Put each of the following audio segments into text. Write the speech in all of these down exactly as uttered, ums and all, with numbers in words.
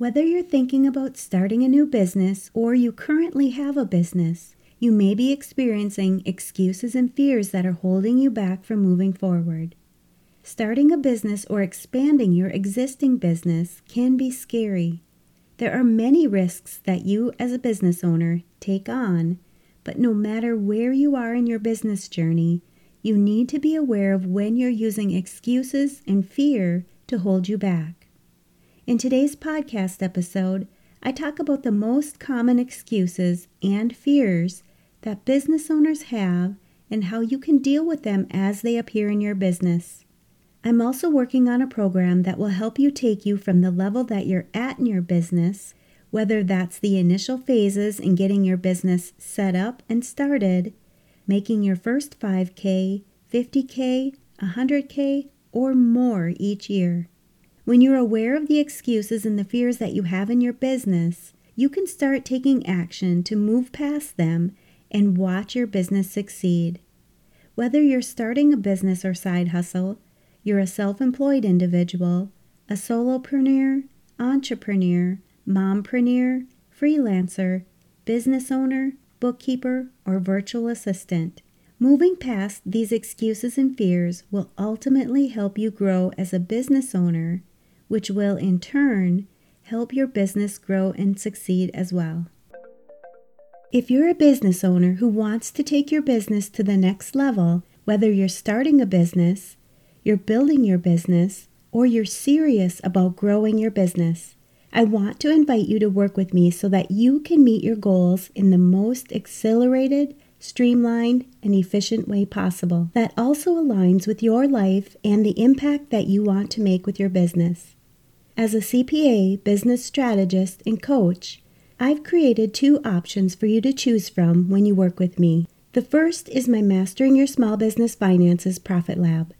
Whether you're thinking about starting a new business or you currently have a business, you may be experiencing excuses and fears that are holding you back from moving forward. Starting a business or expanding your existing business can be scary. There are many risks that you as a business owner take on, but no matter where you are in your business journey, you need to be aware of when you're using excuses and fear to hold you back. In today's podcast episode, I talk about the most common excuses and fears that business owners have and how you can deal with them as they appear in your business. I'm also working on a program that will help you take you from the level that you're at in your business, whether that's the initial phases in getting your business set up and started, making your first five K, fifty K, one hundred K, or more each year. When you're aware of the excuses and the fears that you have in your business, you can start taking action to move past them and watch your business succeed. Whether you're starting a business or side hustle, you're a self-employed individual, a solopreneur, entrepreneur, mompreneur, freelancer, business owner, bookkeeper, or virtual assistant, moving past these excuses and fears will ultimately help you grow as a business owner, which will in turn help your business grow and succeed as well. If you're a business owner who wants to take your business to the next level, whether you're starting a business, you're building your business, or you're serious about growing your business, I want to invite you to work with me so that you can meet your goals in the most accelerated, streamlined, and efficient way possible that also aligns with your life and the impact that you want to make with your business. As a C P A, business strategist, and coach, I've created two options for you to choose from when you work with me. The first is my Mastering Your Small Business Finances Profit Lab.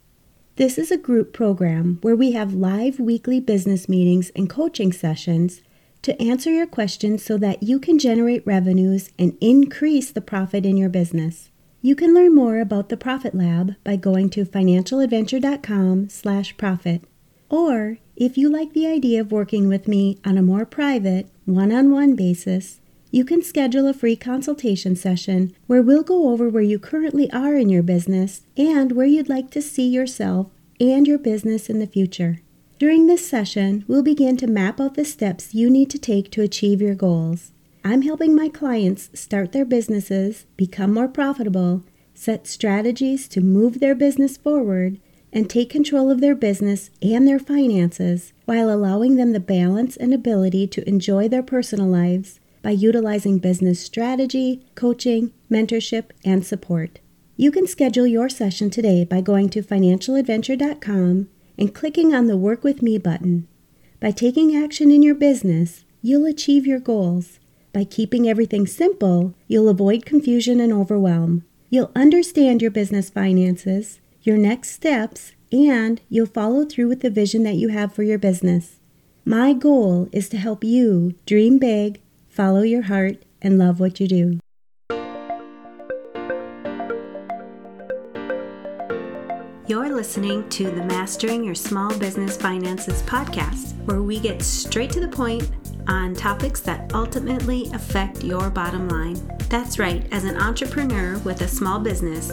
This is a group program where we have live weekly business meetings and coaching sessions to answer your questions so that you can generate revenues and increase the profit in your business. You can learn more about the Profit Lab by going to financial adventure dot com slash profit. Or if you like the idea of working with me on a more private, one-on-one basis, you can schedule a free consultation session where we'll go over where you currently are in your business and where you'd like to see yourself and your business in the future. During this session, we'll begin to map out the steps you need to take to achieve your goals. I'm helping my clients start their businesses, become more profitable, set strategies to move their business forward, and take control of their business and their finances while allowing them the balance and ability to enjoy their personal lives by utilizing business strategy, coaching, mentorship, and support. You can schedule your session today by going to financial adventure dot com and clicking on the Work With Me button. By taking action in your business, you'll achieve your goals. By keeping everything simple, you'll avoid confusion and overwhelm. You'll understand your business finances, your next steps, and you'll follow through with the vision that you have for your business. My goal is to help you dream big, follow your heart, and love what you do. You're listening to the Mastering Your Small Business Finances podcast, where we get straight to the point on topics that ultimately affect your bottom line. That's right, as an entrepreneur with a small business,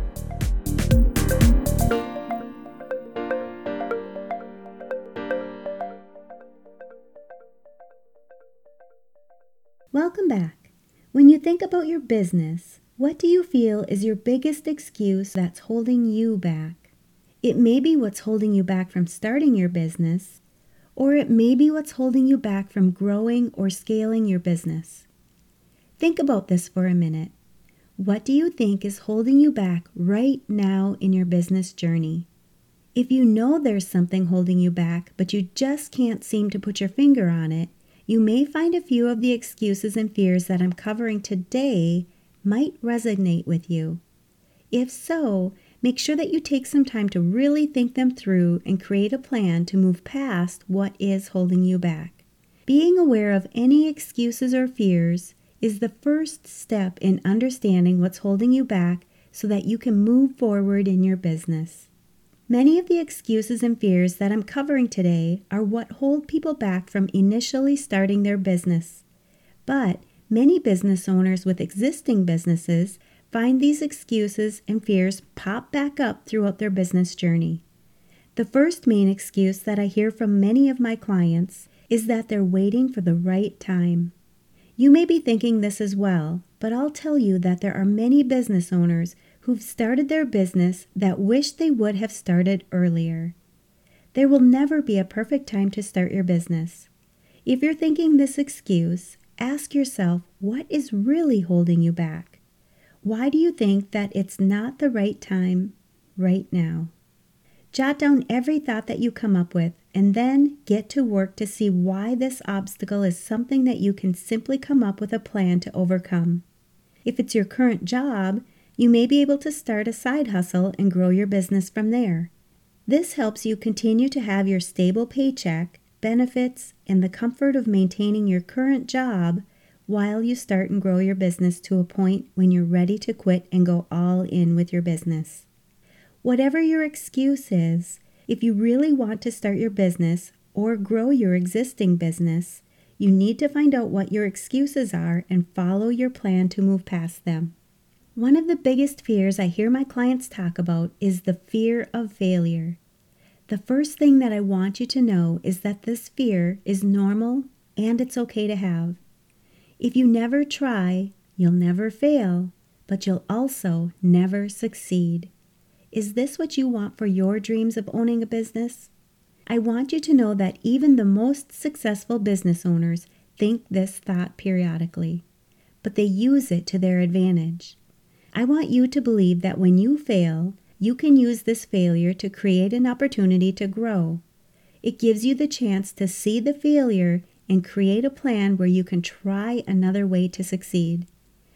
Welcome back. When you think about your business, What do you feel is your biggest excuse that's holding you back? It may be what's holding you back from starting your business, or it may be what's holding you back from growing or scaling your business. Think about this for a minute. What do you think is holding you back right now in your business journey? If you know there's something holding you back, but you just can't seem to put your finger on it, you may find a few of the excuses and fears that I'm covering today might resonate with you. If so, make sure that you take some time to really think them through and create a plan to move past what is holding you back. Being aware of any excuses or fears is the first step in understanding what's holding you back so that you can move forward in your business. Many of the excuses and fears that I'm covering today are what hold people back from initially starting their business, but many business owners with existing businesses find these excuses and fears pop back up throughout their business journey. The first main excuse that I hear from many of my clients is that they're waiting for the right time. You may be thinking this as well, but I'll tell you that there are many business owners who've started their business that wish they would have started earlier. There will never be a perfect time to start your business. If you're thinking this excuse, ask yourself, what is really holding you back? Why do you think that it's not the right time right now? Jot down every thought that you come up with and then get to work to see why this obstacle is something that you can simply come up with a plan to overcome. If it's your current job, you may be able to start a side hustle and grow your business from there. This helps you continue to have your stable paycheck, benefits, and the comfort of maintaining your current job while you start and grow your business to a point when you're ready to quit and go all in with your business. Whatever your excuse is, if you really want to start your business or grow your existing business, you need to find out what your excuses are and follow your plan to move past them. One of the biggest fears I hear my clients talk about is the fear of failure. The first thing that I want you to know is that this fear is normal and it's okay to have. If you never try, you'll never fail, but you'll also never succeed. Is this what you want for your dreams of owning a business? I want you to know that even the most successful business owners think this thought periodically, but they use it to their advantage. I want you to believe that when you fail, you can use this failure to create an opportunity to grow. It gives you the chance to see the failure and create a plan where you can try another way to succeed.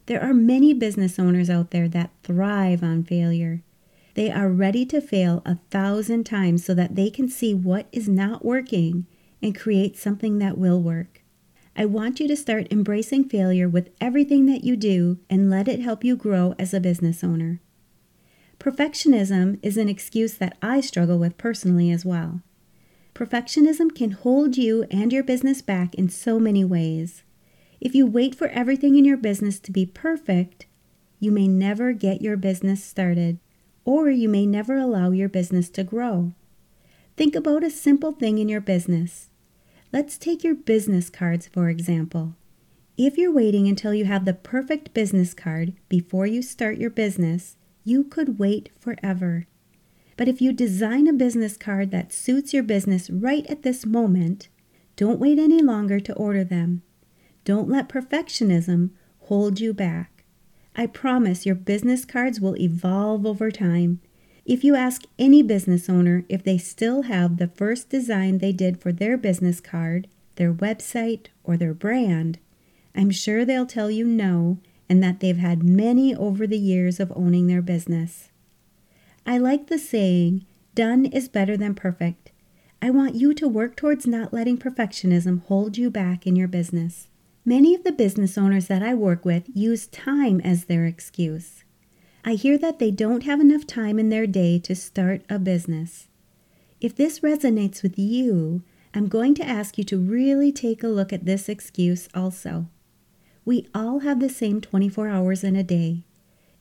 There are many business owners out there that thrive on failure. They are ready to fail a thousand times so that they can see what is not working and create something that will work. I want you to start embracing failure with everything that you do and let it help you grow as a business owner. Perfectionism is an excuse that I struggle with personally as well. Perfectionism can hold you and your business back in so many ways. If you wait for everything in your business to be perfect, you may never get your business started, or you may never allow your business to grow. Think about a simple thing in your business. Let's take your business cards, for example. If you're waiting until you have the perfect business card before you start your business, you could wait forever. But if you design a business card that suits your business right at this moment, don't wait any longer to order them. Don't let perfectionism hold you back. I promise your business cards will evolve over time. If you ask any business owner if they still have the first design they did for their business card, their website, or their brand, I'm sure they'll tell you no, and that they've had many over the years of owning their business. I like the saying, done is better than perfect. I want you to work towards not letting perfectionism hold you back in your business. Many of the business owners that I work with use time as their excuse. I hear that they don't have enough time in their day to start a business. If this resonates with you, I'm going to ask you to really take a look at this excuse also. We all have the same twenty-four hours in a day.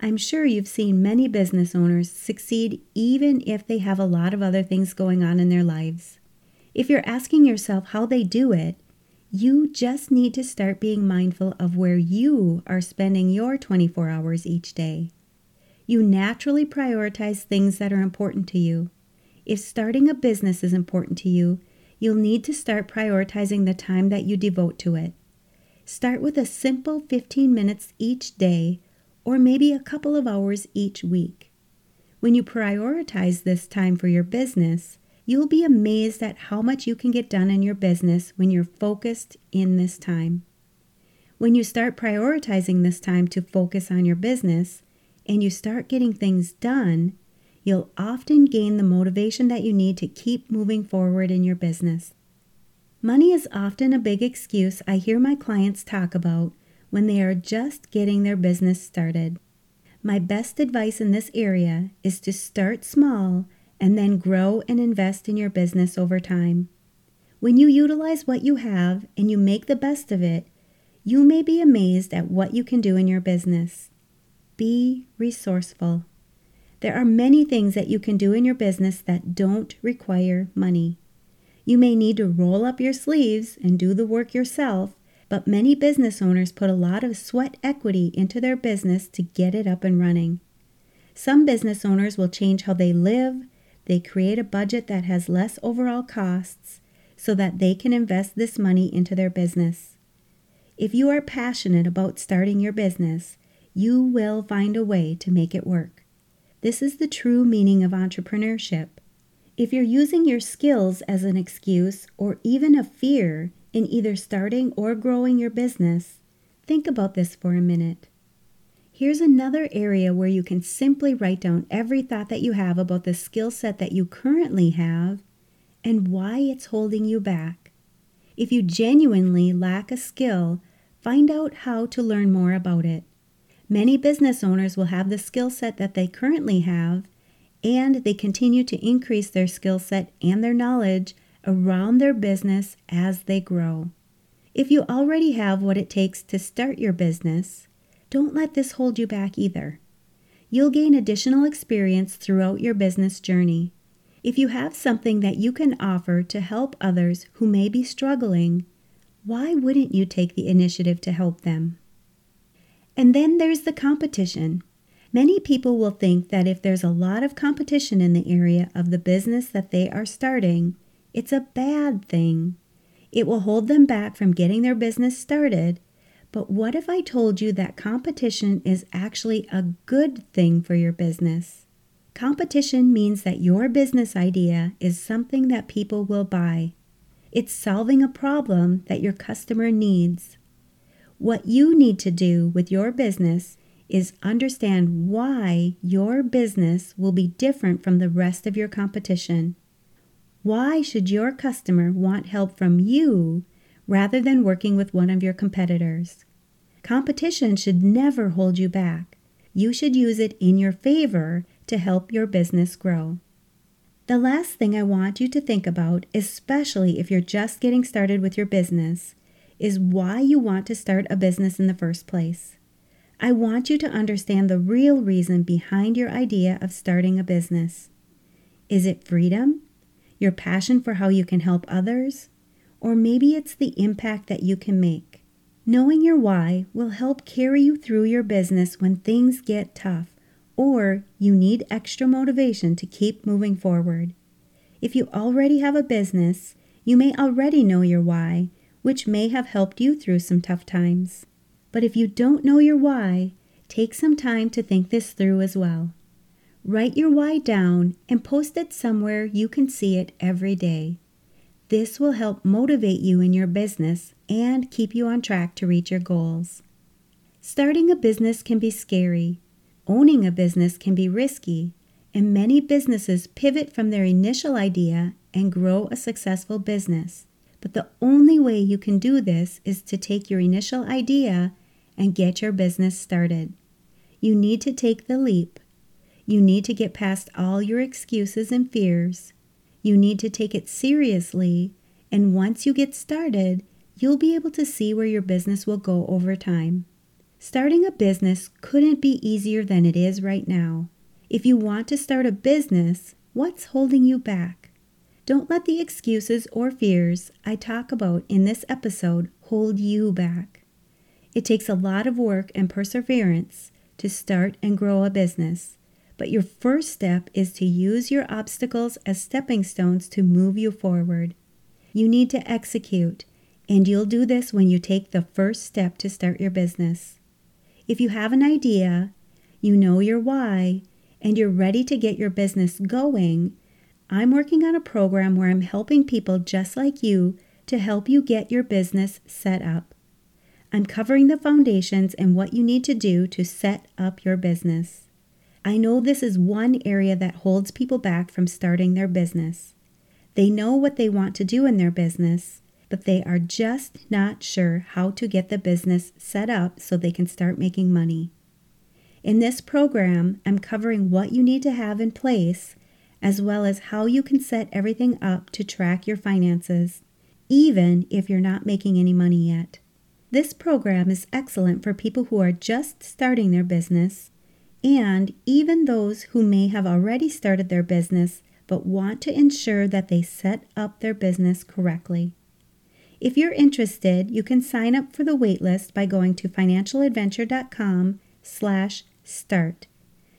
I'm sure you've seen many business owners succeed even if they have a lot of other things going on in their lives. If you're asking yourself how they do it, You just need to start being mindful of where you are spending your twenty-four hours each day. You naturally prioritize things that are important to you. If starting a business is important to you, you'll need to start prioritizing the time that you devote to it. Start with a simple fifteen minutes each day, or maybe a couple of hours each week. When you prioritize this time for your business, you'll be amazed at how much you can get done in your business when you're focused in this time. When you start prioritizing this time to focus on your business and you start getting things done, you'll often gain the motivation that you need to keep moving forward in your business. Money is often a big excuse I hear my clients talk about when they are just getting their business started. My best advice in this area is to start small and then grow and invest in your business over time. When you utilize what you have and you make the best of it, you may be amazed at what you can do in your business. Be resourceful. There are many things that you can do in your business that don't require money. You may need to roll up your sleeves and do the work yourself, but many business owners put a lot of sweat equity into their business to get it up and running. Some business owners will change how they live. They create a budget that has less overall costs so that they can invest this money into their business. If you are passionate about starting your business, you will find a way to make it work. This is the true meaning of entrepreneurship. If you're using your skills as an excuse or even a fear in either starting or growing your business, think about this for a minute. Here's another area where you can simply write down every thought that you have about the skill set that you currently have and why it's holding you back. If you genuinely lack a skill, find out how to learn more about it. Many business owners will have the skill set that they currently have, and they continue to increase their skill set and their knowledge around their business as they grow. If you already have what it takes to start your business, don't let this hold you back either. You'll gain additional experience throughout your business journey. If you have something that you can offer to help others who may be struggling, why wouldn't you take the initiative to help them? And then there's the competition. Many people will think that if there's a lot of competition in the area of the business that they are starting, it's a bad thing. It will hold them back from getting their business started. But what if I told you that competition is actually a good thing for your business? Competition means that your business idea is something that people will buy. It's solving a problem that your customer needs. What you need to do with your business is understand why your business will be different from the rest of your competition. Why should your customer want help from you rather than working with one of your competitors? Competition should never hold you back. You should use it in your favor to help your business grow. The last thing I want you to think about, especially if you're just getting started with your business, is why you want to start a business in the first place. I want you to understand the real reason behind your idea of starting a business. Is it freedom? Your passion for how you can help others? Or maybe it's the impact that you can make. Knowing your why will help carry you through your business when things get tough or you need extra motivation to keep moving forward. If you already have a business, you may already know your why, which may have helped you through some tough times. But if you don't know your why, take some time to think this through as well. Write your why down and post it somewhere you can see it every day. This will help motivate you in your business and keep you on track to reach your goals. Starting a business can be scary. Owning a business can be risky, and many businesses pivot from their initial idea and grow a successful business. But the only way you can do this is to take your initial idea and get your business started. You need to take the leap. You need to get past all your excuses and fears. You need to take it seriously, and once you get started, you'll be able to see where your business will go over time. Starting a business couldn't be easier than it is right now. If you want to start a business, what's holding you back? Don't let the excuses or fears I talk about in this episode hold you back. It takes a lot of work and perseverance to start and grow a business, but your first step is to use your obstacles as stepping stones to move you forward. You need to execute, and you'll do this when you take the first step to start your business. If you have an idea, you know your why, and you're ready to get your business going, I'm working on a program where I'm helping people just like you to help you get your business set up. I'm covering the foundations and what you need to do to set up your business. I know this is one area that holds people back from starting their business. They know what they want to do in their business, but they are just not sure how to get the business set up so they can start making money. In this program, I'm covering what you need to have in place, as well as how you can set everything up to track your finances, even if you're not making any money yet. This program is excellent for people who are just starting their business, and even those who may have already started their business but want to ensure that they set up their business correctly. If you're interested, you can sign up for the waitlist by going to financial adventure dot com slash start.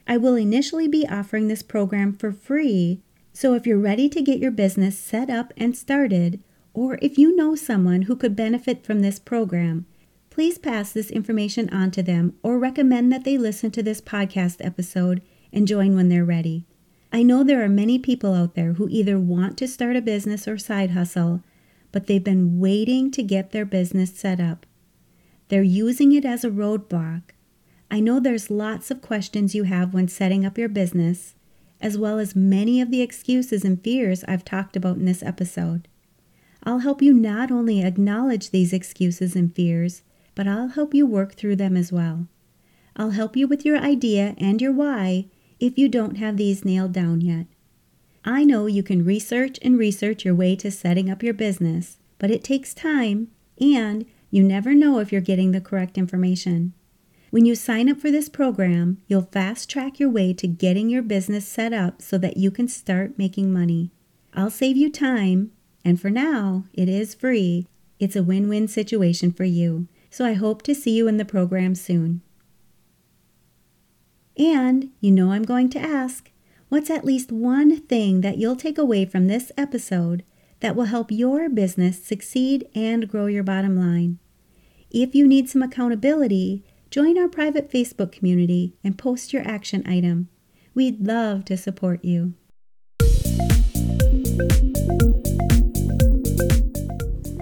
I will initially be offering this program for free, so if you're ready to get your business set up and started, or if you know someone who could benefit from this program, please pass this information on to them or recommend that they listen to this podcast episode and join when they're ready. I know there are many people out there who either want to start a business or side hustle, but they've been waiting to get their business set up. They're using it as a roadblock. I know there's lots of questions you have when setting up your business, as well as many of the excuses and fears I've talked about in this episode. I'll help you not only acknowledge these excuses and fears, but I'll help you work through them as well. I'll help you with your idea and your why if you don't have these nailed down yet. I know you can research and research your way to setting up your business, but it takes time, and you never know if you're getting the correct information. When you sign up for this program, you'll fast track your way to getting your business set up so that you can start making money. I'll save you time, and for now, it is free. It's a win-win situation for you. So I hope to see you in the program soon. And you know I'm going to ask, what's at least one thing that you'll take away from this episode that will help your business succeed and grow your bottom line? If you need some accountability, join our private Facebook community and post your action item. We'd love to support you.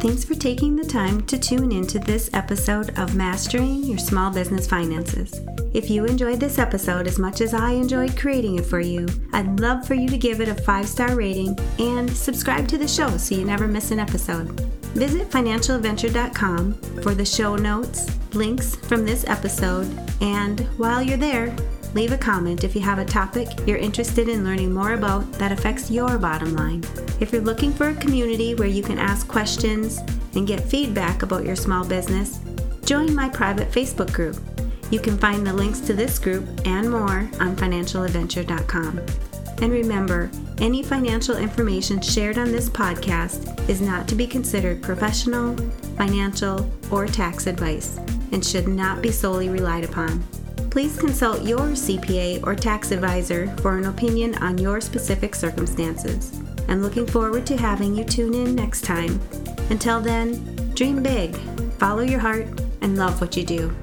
Thanks for taking the time to tune into this episode of Mastering Your Small Business Finances. If you enjoyed this episode as much as I enjoyed creating it for you, I'd love for you to give it a five-star rating and subscribe to the show so you never miss an episode. Visit financial adventure dot com for the show notes, links from this episode, and while you're there, leave a comment if you have a topic you're interested in learning more about that affects your bottom line. If you're looking for a community where you can ask questions and get feedback about your small business, join my private Facebook group. You can find the links to this group and more on financial adventure dot com. And remember, any financial information shared on this podcast is not to be considered professional, financial, or tax advice and should not be solely relied upon. Please consult your C P A or tax advisor for an opinion on your specific circumstances. I'm looking forward to having you tune in next time. Until then, dream big, follow your heart, and love what you do.